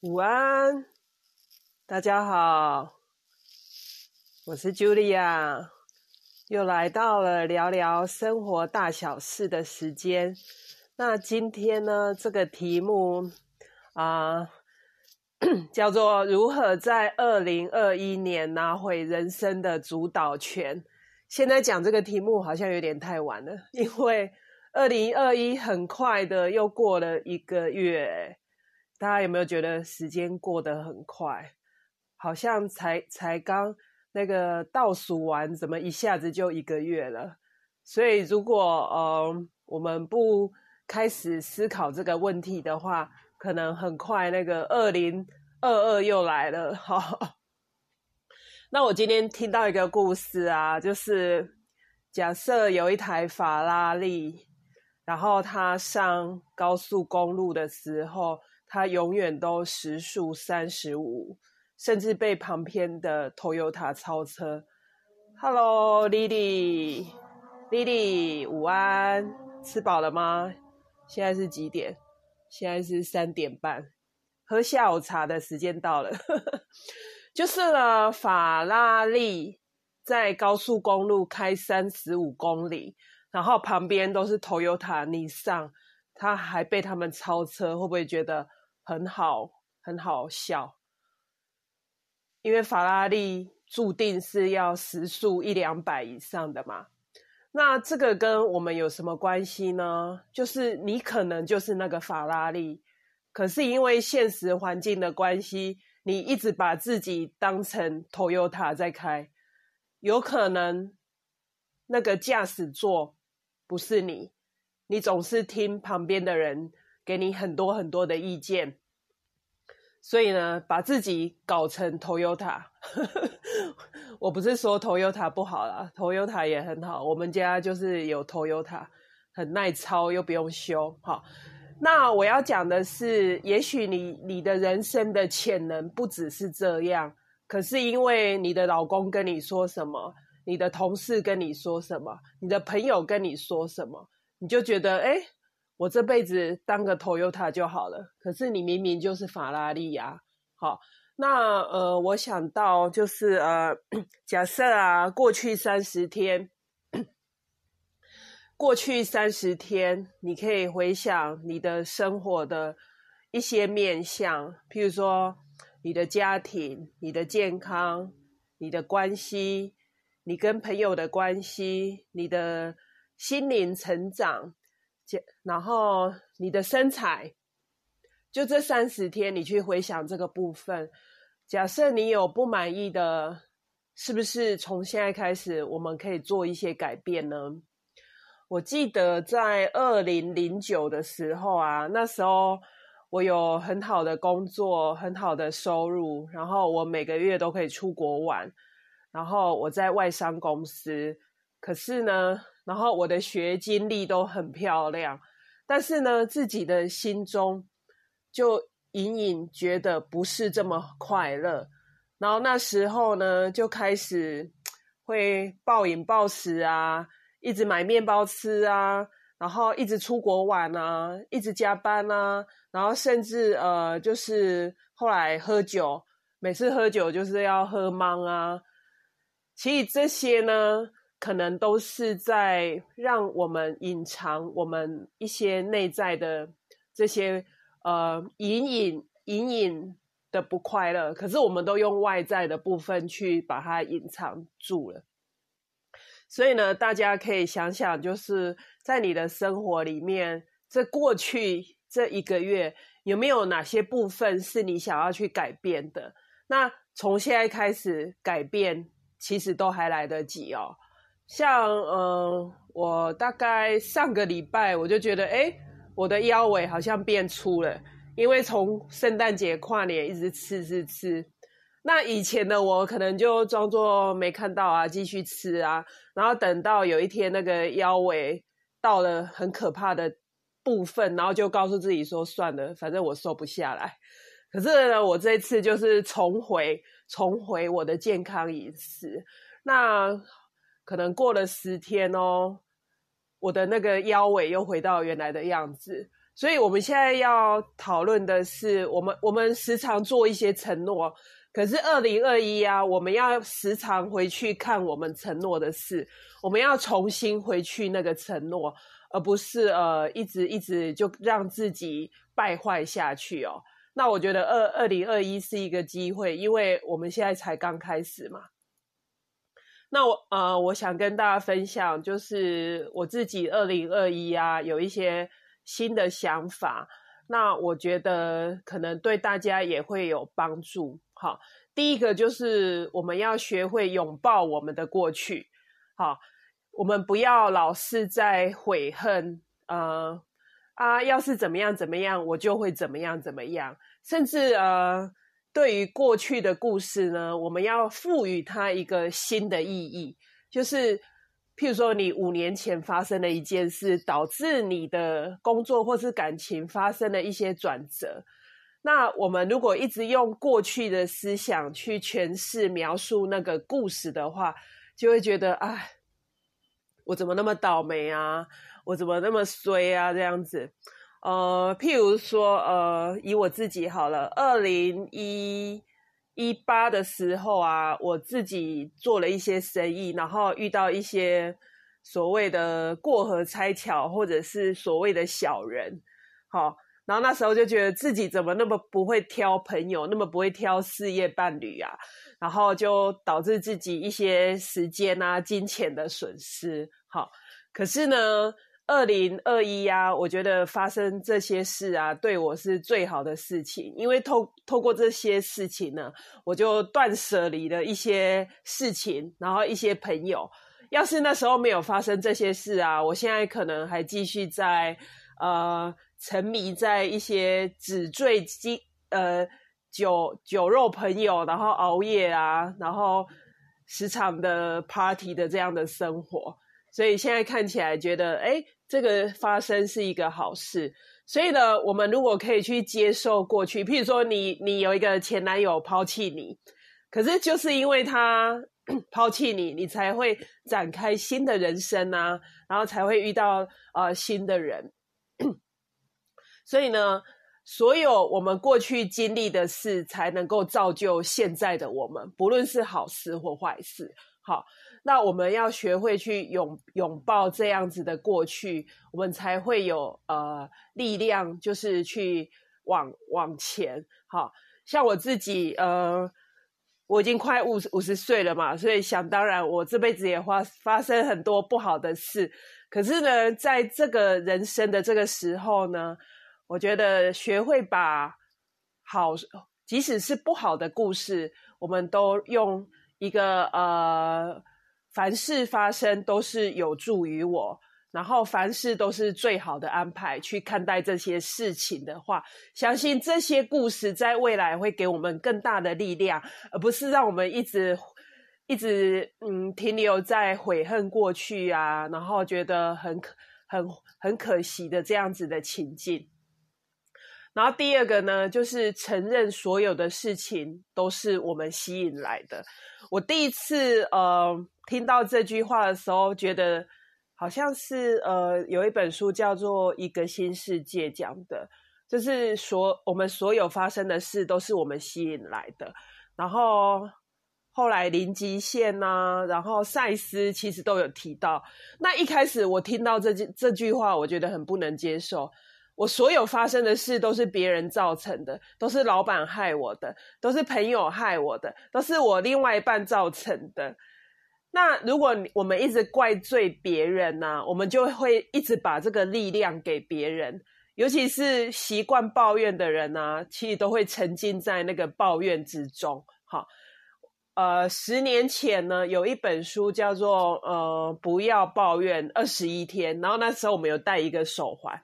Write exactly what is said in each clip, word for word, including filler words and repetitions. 午安，大家好，我是 Julia， 又来到了聊聊生活大小事的时间。那今天呢，这个题目啊、呃，叫做如何在二零二一年拿回人生的主导权。现在讲这个题目好像有点太晚了，因为二零二一很快的又过了一个月，大家有没有觉得时间过得很快？好像才才刚那个倒数完，怎么一下子就一个月了？所以如果呃我们不开始思考这个问题的话，可能很快那个二零二二又来了。好，那我今天听到一个故事啊，就是假设有一台法拉利，然后他上高速公路的时候，他永远都时速三十五，甚至被旁边的 Toyota 超车。 Hello Lily Lily 午安，吃饱了吗？现在是几点？现在是三点半，喝下午茶的时间到了。就是呢，法拉利在高速公路开三十五公里，然后旁边都是 Toyota Nissan， 他还被他们超车，会不会觉得很好很好笑？因为法拉利注定是要时速一两百以上的嘛。那这个跟我们有什么关系呢？就是你可能就是那个法拉利，可是因为现实环境的关系，你一直把自己当成 Toyota 在开，有可能那个驾驶座不是你，你总是听旁边的人给你很多很多的意见，所以呢，把自己搞成 Toyota。 我不是说 Toyota 不好啦， Toyota 也很好，我们家就是有 Toyota， 很耐操又不用修。好，那我要讲的是，也许你你的人生的潜能不只是这样，可是因为你的老公跟你说什么，你的同事跟你说什么，你的朋友跟你说什么，你就觉得，诶，我这辈子当个 Toyota 就好了，可是你明明就是法拉利啊。好，那呃，我想到就是呃，假设啊，过去三十天，过去三十天，你可以回想你的生活的一些面向，譬如说你的家庭、你的健康、你的关系、你跟朋友的关系、你的心灵成长，然后你的身材，就这三十天你去回想这个部分。假设你有不满意的，是不是从现在开始我们可以做一些改变呢？我记得在二零零九的时候啊，那时候我有很好的工作，很好的收入，然后我每个月都可以出国玩，然后我在外商公司，可是呢，然后我的学经历都很漂亮，但是呢，自己的心中就隐隐觉得不是这么快乐。然后那时候呢，就开始会暴饮暴食啊，一直买面包吃啊，然后一直出国玩啊，一直加班啊，然后甚至呃，就是后来喝酒，每次喝酒就是要喝茫啊。其实这些呢，可能都是在让我们隐藏我们一些内在的这些呃隐隐隐隐的不快乐，可是我们都用外在的部分去把它隐藏住了。所以呢，大家可以想想，就是在你的生活里面，这过去这一个月有没有哪些部分是你想要去改变的？那从现在开始改变，其实都还来得及哦。像嗯，我大概上个礼拜我就觉得，哎，我的腰围好像变粗了，因为从圣诞节跨年一直吃吃吃。那以前的我可能就装作没看到啊，继续吃啊，然后等到有一天那个腰围到了很可怕的部分，然后就告诉自己说算了，反正我瘦不下来。可是呢，我这一次就是重回重回我的健康饮食。那可能过了十天哦，我的那个腰围又回到原来的样子。所以我们现在要讨论的是，我们我们时常做一些承诺，可是二零二一啊，我们要时常回去看我们承诺的事，我们要重新回去那个承诺，而不是呃一直一直就让自己败坏下去哦。那我觉得二零二一是一个机会，因为我们现在才刚开始嘛。那我呃，我想跟大家分享，就是我自己二零二一啊，有一些新的想法，那我觉得可能对大家也会有帮助。好，第一个就是我们要学会拥抱我们的过去。好，我们不要老是在悔恨，呃啊，要是怎么样怎么样，我就会怎么样怎么样，甚至呃。对于过去的故事呢，我们要赋予它一个新的意义，就是譬如说你五年前发生了一件事，导致你的工作或是感情发生了一些转折，那我们如果一直用过去的思想去诠释描述那个故事的话，就会觉得哎，我怎么那么倒霉啊，我怎么那么衰啊，这样子。呃，譬如说，呃，以我自己好了，二零一八的时候啊，我自己做了一些生意，然后遇到一些所谓的过河拆桥，或者是所谓的小人，好，然后那时候就觉得自己怎么那么不会挑朋友，那么不会挑事业伴侣啊，然后就导致自己一些时间啊、金钱的损失，好，可是呢二零二一啊，我觉得发生这些事啊，对我是最好的事情，因为透透过这些事情呢，我就断舍离了一些事情，然后一些朋友。要是那时候没有发生这些事啊，我现在可能还继续在呃沉迷在一些纸醉金呃酒酒肉朋友，然后熬夜啊，然后时常的 party 的这样的生活。所以现在看起来觉得，哎，这个发生是一个好事。所以呢，我们如果可以去接受过去，譬如说你你有一个前男友抛弃你，可是就是因为他抛弃你，你才会展开新的人生啊，然后才会遇到呃新的人。所以呢，所有我们过去经历的事，才能够造就现在的我们，不论是好事或坏事。好，那我们要学会去拥拥抱这样子的过去，我们才会有呃力量，就是去往往前。好，像我自己，呃，我已经快五五十岁了嘛，所以想当然，我这辈子也发发生很多不好的事。可是呢，在这个人生的这个时候呢，我觉得学会把好，即使是不好的故事，我们都用。一个呃，凡事发生都是有助于我，然后凡事都是最好的安排去看待这些事情的话，相信这些故事在未来会给我们更大的力量，而不是让我们一直一直嗯停留在悔恨过去啊，然后觉得很很很可惜的这样子的情境。然后第二个呢，就是承认所有的事情都是我们吸引来的。我第一次呃听到这句话的时候，觉得好像是呃有一本书叫做《一个新世界》讲的，就是所我们所有发生的事都是我们吸引来的。然后后来零极限啊，然后赛斯其实都有提到。那一开始我听到这句这句话，我觉得很不能接受。我所有发生的事都是别人造成的，都是老板害我的，都是朋友害我的，都是我另外一半造成的。那如果我们一直怪罪别人啊，我们就会一直把这个力量给别人，尤其是习惯抱怨的人啊，其实都会沉浸在那个抱怨之中。好，呃，十年前呢，有一本书叫做呃不要抱怨二十一天，然后那时候我们有戴一个手环，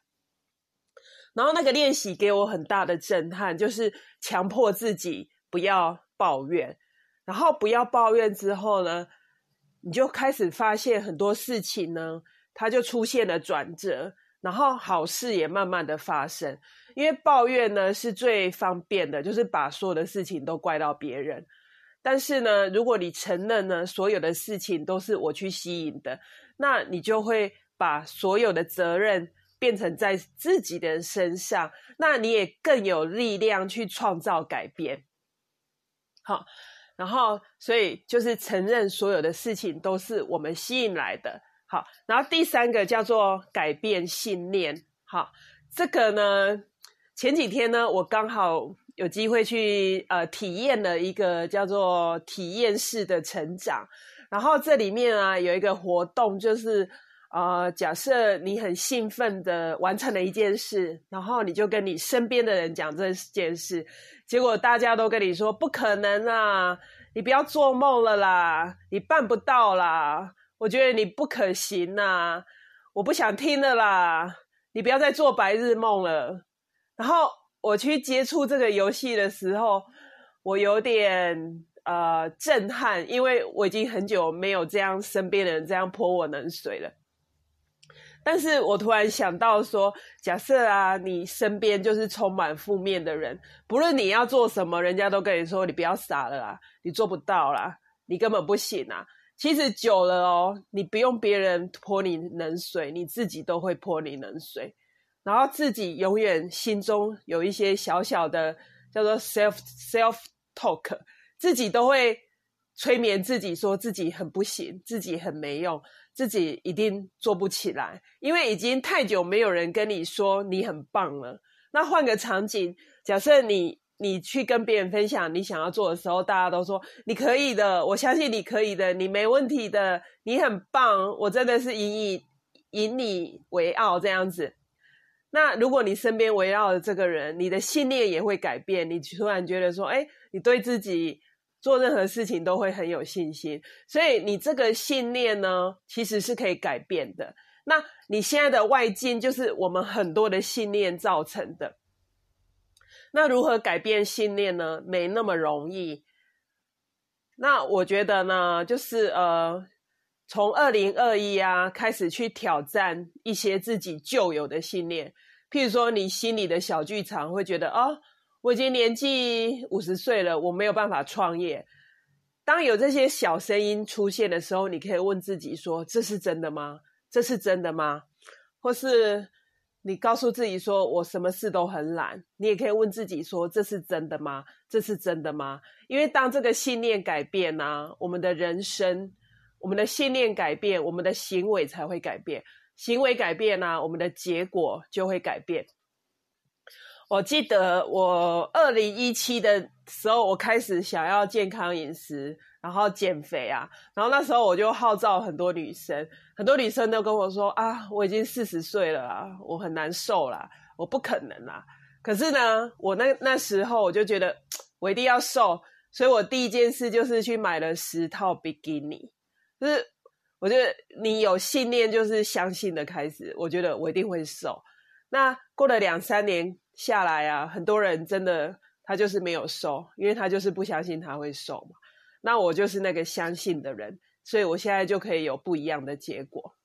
然后那个练习给我很大的震撼，就是强迫自己不要抱怨，然后不要抱怨之后呢，你就开始发现很多事情呢，它就出现了转折，然后好事也慢慢的发生。因为抱怨呢是最方便的，就是把所有的事情都怪到别人。但是呢，如果你承认呢，所有的事情都是我去吸引的，那你就会把所有的责任变成在自己的人身上，那你也更有力量去创造改变。好，然后所以就是承认所有的事情都是我们吸引来的。好，然后第三个叫做改变信念。好，这个呢前几天呢我刚好有机会去呃体验了一个叫做体验式的成长，然后这里面啊有一个活动，就是呃，假设你很兴奋的完成了一件事，然后你就跟你身边的人讲这件事，结果大家都跟你说不可能啊，你不要做梦了啦，你办不到啦，我觉得你不可行啊，我不想听了啦，你不要再做白日梦了。然后我去接触这个游戏的时候，我有点呃震撼，因为我已经很久没有这样身边的人这样泼我冷水了。但是我突然想到说，假设啊你身边就是充满负面的人，不论你要做什么，人家都跟你说你不要傻了啦，你做不到啦，你根本不行啊。其实久了哦，你不用别人泼你冷水，你自己都会泼你冷水，然后自己永远心中有一些小小的叫做 self self talk， 自己都会催眠自己说自己很不行，自己很没用，自己一定做不起来，因为已经太久没有人跟你说你很棒了。那换个场景，假设你你去跟别人分享你想要做的时候，大家都说你可以的，我相信你可以的，你没问题的，你很棒，我真的是引以引你为傲这样子。那如果你身边围绕的这个人，你的信念也会改变，你突然觉得说哎，你对自己做任何事情都会很有信心，所以你这个信念呢其实是可以改变的。那你现在的外境就是我们很多的信念造成的，那如何改变信念呢？没那么容易。那我觉得呢就是呃，从二零二一啊开始去挑战一些自己旧有的信念，譬如说你心里的小剧场会觉得哦我已经年纪五十岁了，我没有办法创业。当有这些小声音出现的时候，你可以问自己说这是真的吗？这是真的吗？或是你告诉自己说我什么事都很懒，你也可以问自己说这是真的吗？这是真的吗？因为当这个信念改变啊，我们的人生，我们的信念改变，我们的行为才会改变，行为改变啊，我们的结果就会改变。我记得我二零一七的时候，我开始想要健康饮食，然后减肥啊，然后那时候我就号召很多女生，很多女生都跟我说啊，我已经四十岁了啦，我很难受啦，我不可能啦。可是呢，我那那时候我就觉得我一定要瘦，所以我第一件事就是去买了十套比基尼。就是我觉得你有信念就是相信的开始，我觉得我一定会瘦。那过了两三年下来啊，很多人真的他就是没有瘦，因为他就是不相信他会瘦嘛。那我就是那个相信的人，所以我现在就可以有不一样的结果。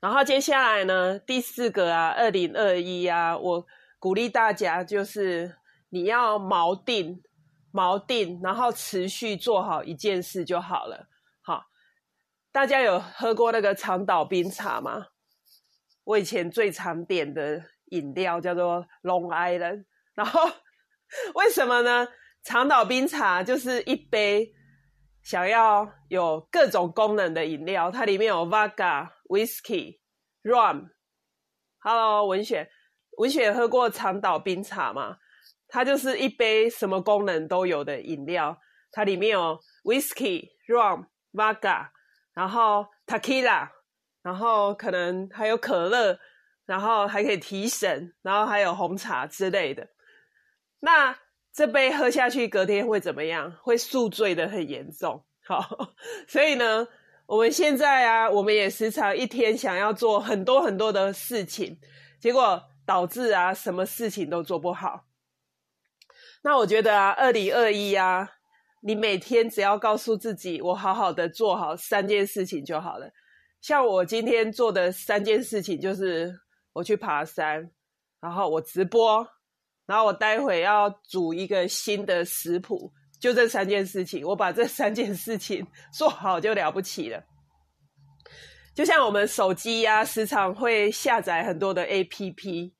然后接下来呢，第四个啊二零二一啊，我鼓励大家就是你要锚定锚定，然后持续做好一件事就好了。好，大家有喝过那个长岛冰茶吗？我以前最常点的饮料叫做 Long Island， 然后为什么呢？长岛冰茶就是一杯想要有各种功能的饮料，它里面有 Vodka、Whisky、Rum。 Hello 文雪，文雪喝过长岛冰茶吗？它就是一杯什么功能都有的饮料，它里面有 Whisky、Rum、Vodka， 然后 Tequila， 然后可能还有可乐，然后还可以提神，然后还有红茶之类的。那这杯喝下去隔天会怎么样？会宿醉的很严重。好，所以呢我们现在啊，我们也时常一天想要做很多很多的事情，结果导致啊什么事情都做不好。那我觉得啊二零二一啊，你每天只要告诉自己我好好的做好三件事情就好了。像我今天做的三件事情就是我去爬山，然后我直播，然后我待会要煮一个新的食谱，就这三件事情，我把这三件事情做好就了不起了。就像我们手机啊时常会下载很多的 A P P，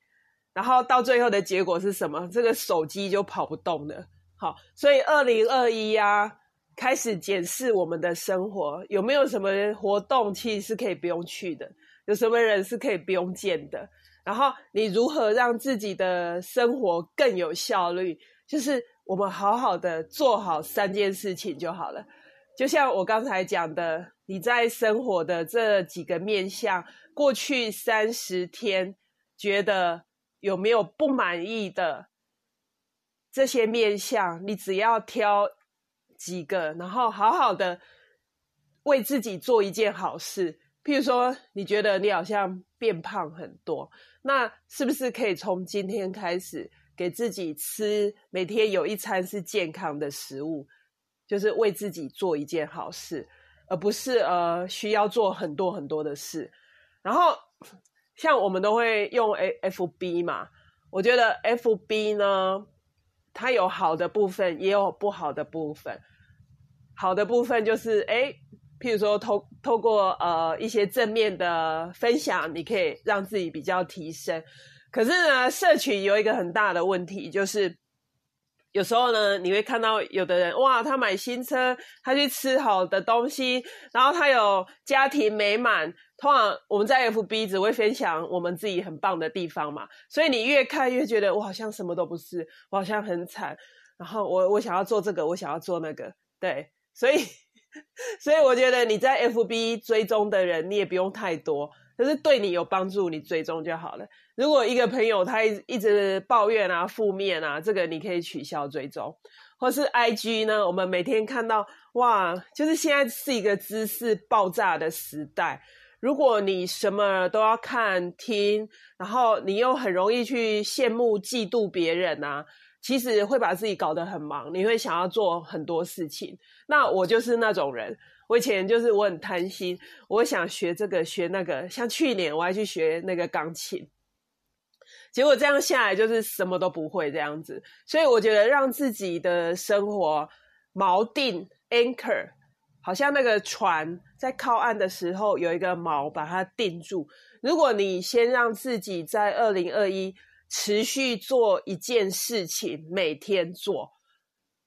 然后到最后的结果是什么？这个手机就跑不动了。好，所以二零二一啊开始检视我们的生活，有没有什么活动其实是可以不用去的，有什么人是可以不用见的，然后你如何让自己的生活更有效率，就是我们好好的做好三件事情就好了。就像我刚才讲的，你在生活的这几个面向，过去三十天觉得有没有不满意的这些面向，你只要挑几个，然后好好的为自己做一件好事。譬如说你觉得你好像变胖很多，那是不是可以从今天开始给自己吃每天有一餐是健康的食物，就是为自己做一件好事，而不是呃需要做很多很多的事。然后像我们都会用 F B 嘛，我觉得 F B 呢它有好的部分也有不好的部分。好的部分就是诶譬如说透透过呃一些正面的分享，你可以让自己比较提升。可是呢，社群有一个很大的问题，就是有时候呢，你会看到有的人，哇，他买新车，他去吃好的东西，然后他有家庭美满。通常我们在 F B 只会分享我们自己很棒的地方嘛，所以你越看越觉得我好像什么都不是，我好像很惨，然后我我想要做这个，我想要做那个，对，所以所以我觉得你在 F B 追踪的人，你也不用太多。就是对你有帮助你追踪就好了。如果一个朋友他一直抱怨啊负面啊，这个你可以取消追踪。或是 I G 呢，我们每天看到，哇，就是现在是一个知识爆炸的时代，如果你什么都要看听，然后你又很容易去羡慕嫉妒别人啊，其实会把自己搞得很忙，你会想要做很多事情。那我就是那种人，我以前就是我很贪心，我想学这个学那个，像去年我还去学那个钢琴，结果这样下来就是什么都不会这样子。所以我觉得让自己的生活锚定 anchor， 好像那个船在靠岸的时候有一个锚把它定住。如果你先让自己在二零二一持续做一件事情，每天做，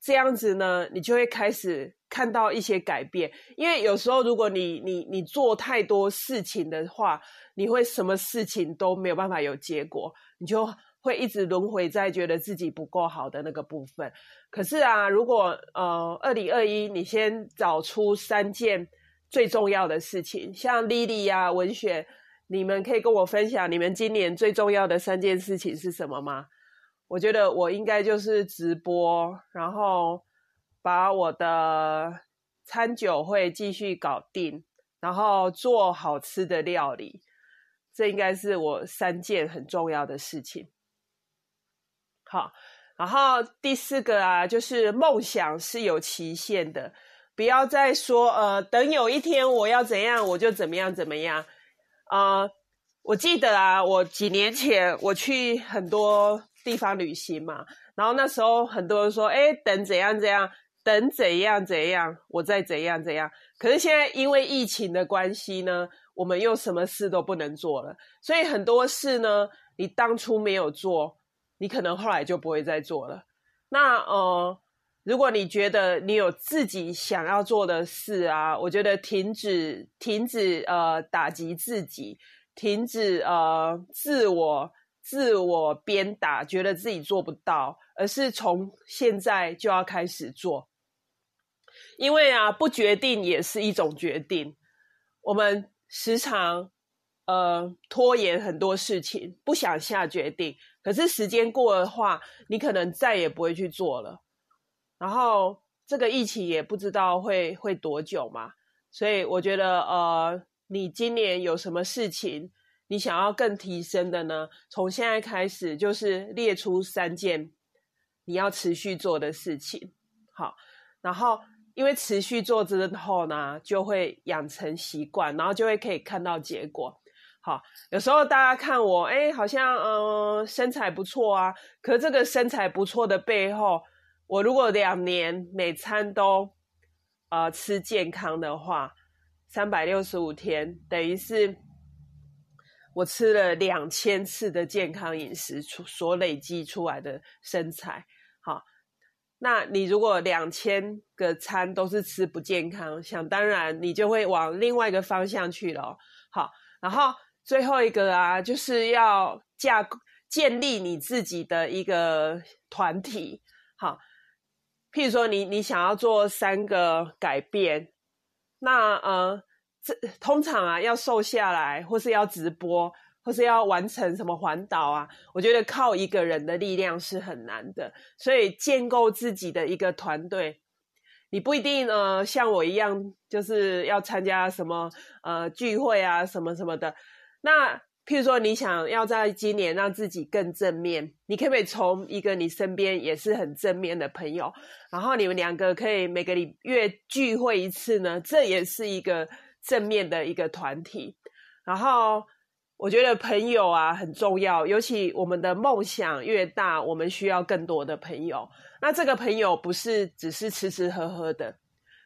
这样子呢，你就会开始看到一些改变。因为有时候如果你你你做太多事情的话，你会什么事情都没有办法有结果，你就会一直轮回在觉得自己不够好的那个部分。可是啊，如果呃二零二一你先找出三件最重要的事情，像 Lily 啊文雪，你们可以跟我分享你们今年最重要的三件事情是什么吗？我觉得我应该就是直播，然后把我的餐酒会继续搞定，然后做好吃的料理，这应该是我三件很重要的事情。好，然后第四个啊，就是梦想是有期限的，不要再说呃，等有一天我要怎样我就怎么样怎么样啊、呃。我记得啊，我几年前我去很多地方旅行嘛，然后那时候很多人说，哎，等怎样怎样，等怎样怎样，我再怎样怎样。可是现在因为疫情的关系呢，我们又什么事都不能做了，所以很多事呢，你当初没有做，你可能后来就不会再做了。那呃，如果你觉得你有自己想要做的事啊，我觉得停止停止呃打击自己，停止呃自我自我鞭打，觉得自己做不到，而是从现在就要开始做。因为啊，不决定也是一种决定。我们时常呃拖延很多事情，不想下决定，可是时间过的话，你可能再也不会去做了。然后这个疫情也不知道会会多久嘛，所以我觉得呃你今年有什么事情你想要更提升的呢？从现在开始就是列出三件你要持续做的事情。好，然后因为持续做之后呢，就会养成习惯，然后就会可以看到结果。好，有时候大家看我，诶，好像嗯、呃、身材不错啊，可是这个身材不错的背后，我如果两年每餐都呃吃健康的话，三百六十五天，等于是我吃了两千次的健康饮食所累积出来的身材。好，那你如果两千个餐都是吃不健康，想当然你就会往另外一个方向去了、哦、好，然后最后一个啊，就是要架建立你自己的一个团体。好，譬如说你你想要做三个改变，那呃这通常啊要瘦下来，或是要直播，或是要完成什么环岛啊，我觉得靠一个人的力量是很难的，所以建构自己的一个团队。你不一定呃像我一样就是要参加什么呃聚会啊什么什么的。那譬如说你想要在今年让自己更正面，你可不可以从一个你身边也是很正面的朋友，然后你们两个可以每个月聚会一次呢？这也是一个正面的一个团体。然后我觉得朋友啊很重要，尤其我们的梦想越大，我们需要更多的朋友。那这个朋友不是只是吃吃喝喝的，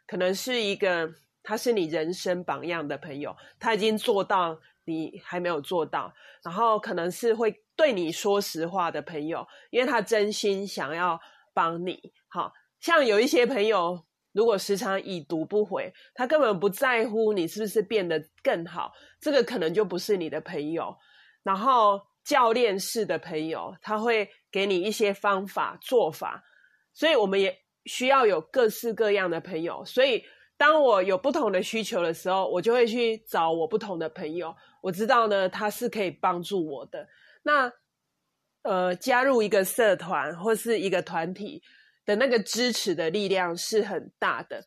可能是一个他是你人生榜样的朋友，他已经做到你还没有做到，然后可能是会对你说实话的朋友，因为他真心想要帮你。好，像有一些朋友如果时常已读不回，他根本不在乎你是不是变得更好，这个可能就不是你的朋友。然后教练式的朋友，他会给你一些方法做法，所以我们也需要有各式各样的朋友。所以当我有不同的需求的时候，我就会去找我不同的朋友，我知道呢他是可以帮助我的。那呃，加入一个社团或是一个团体的那个支持的力量是很大的。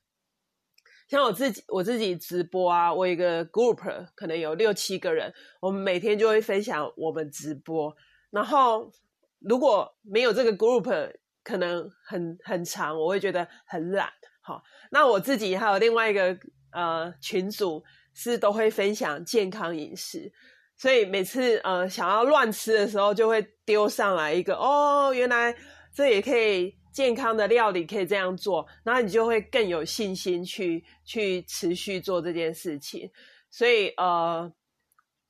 像我自己我自己直播啊，我有一个 group 可能有六七个人，我们每天就会分享我们直播。然后如果没有这个 group 可能很很长，我会觉得很懒。好，那我自己还有另外一个呃群组是都会分享健康饮食，所以每次呃想要乱吃的时候就会丢上来一个，哦，原来这也可以健康的料理可以这样做，然后你就会更有信心去去持续做这件事情。所以呃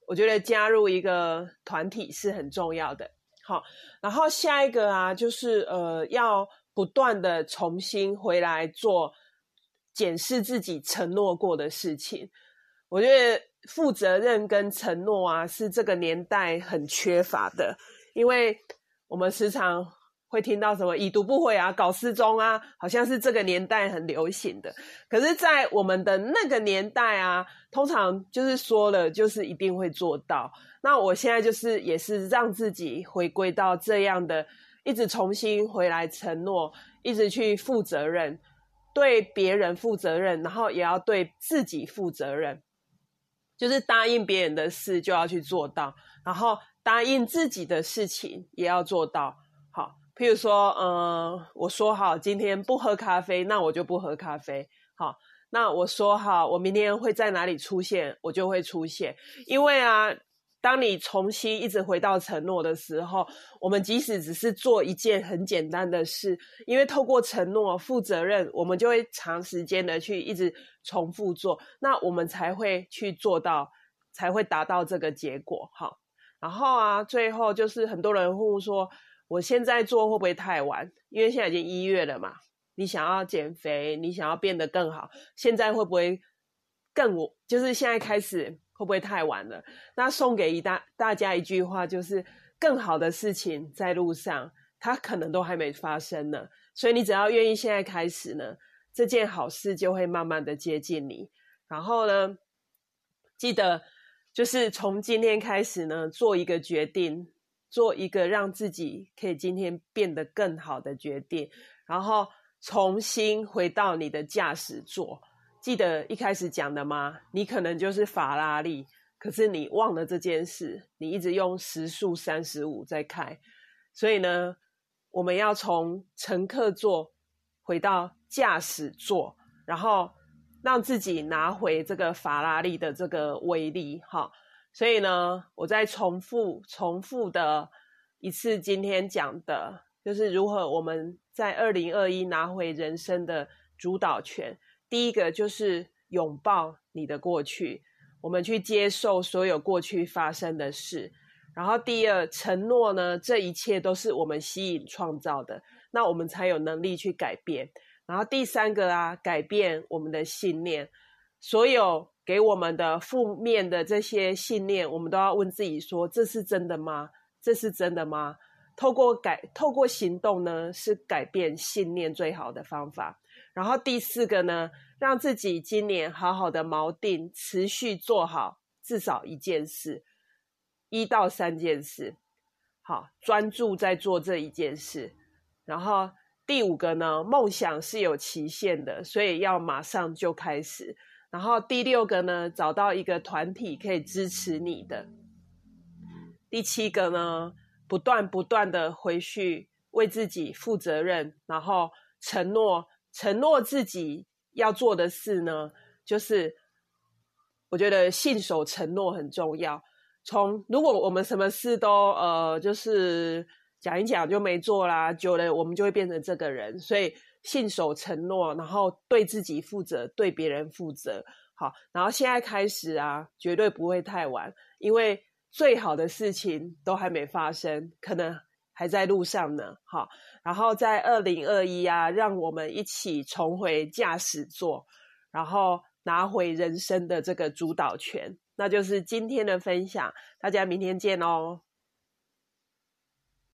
我觉得加入一个团体是很重要的。好，然后下一个啊就是呃要不断的重新回来做检视自己承诺过的事情。我觉得负责任跟承诺啊是这个年代很缺乏的，因为我们时常会听到什么已读不回啊，搞失踪啊，好像是这个年代很流行的。可是在我们的那个年代啊，通常就是说了就是一定会做到。那我现在就是也是让自己回归到这样的，一直重新回来承诺，一直去负责任，对别人负责任，然后也要对自己负责任，就是答应别人的事就要去做到，然后答应自己的事情也要做到。好，譬如说呃，我说好今天不喝咖啡，那我就不喝咖啡。好，那我说好我明天会在哪里出现，我就会出现。因为啊当你重新一直回到承诺的时候，我们即使只是做一件很简单的事，因为透过承诺负责任，我们就会长时间的去一直重复做，那我们才会去做到，才会达到这个结果。好，然后啊最后就是很多人问说我现在做会不会太晚，因为现在已经一月了嘛，你想要减肥，你想要变得更好，现在会不会更就是现在开始会不会太晚了？那送给一大大家一句话，就是更好的事情在路上，它可能都还没发生呢。所以你只要愿意现在开始呢，这件好事就会慢慢的接近你。然后呢，记得就是从今天开始呢，做一个决定，做一个让自己可以今天变得更好的决定，然后重新回到你的驾驶座。记得一开始讲的吗？你可能就是法拉利，可是你忘了这件事，你一直用时速三十五在开。所以呢，我们要从乘客座回到驾驶座，然后让自己拿回这个法拉利的这个威力。好，所以呢，我再重复重复的一次今天讲的，就是如何我们在二零二一拿回人生的主导权。第一个就是拥抱你的过去，我们去接受所有过去发生的事。然后第二，承诺呢，这一切都是我们吸引创造的，那我们才有能力去改变。然后第三个啊，改变我们的信念，所有给我们的负面的这些信念，我们都要问自己说，这是真的吗？这是真的吗？透过改，透过行动呢，是改变信念最好的方法。然后第四个呢，让自己今年好好的锚定，持续做好至少一件事，一到三件事，好，专注在做这一件事。然后第五个呢，梦想是有期限的，所以要马上就开始。然后第六个呢，找到一个团体可以支持你的。第七个呢，不断不断的回去为自己负责任，然后承诺承诺自己要做的事呢，就是我觉得信守承诺很重要。从如果我们什么事都呃就是讲一讲就没做啦，久了我们就会变成这个人，所以信守承诺，然后对自己负责，对别人负责。好，然后现在开始啊，绝对不会太晚，因为最好的事情都还没发生，可能还在路上呢。好，然后在二零二一啊，让我们一起重回驾驶座，然后拿回人生的这个主导权。那就是今天的分享，大家明天见哦。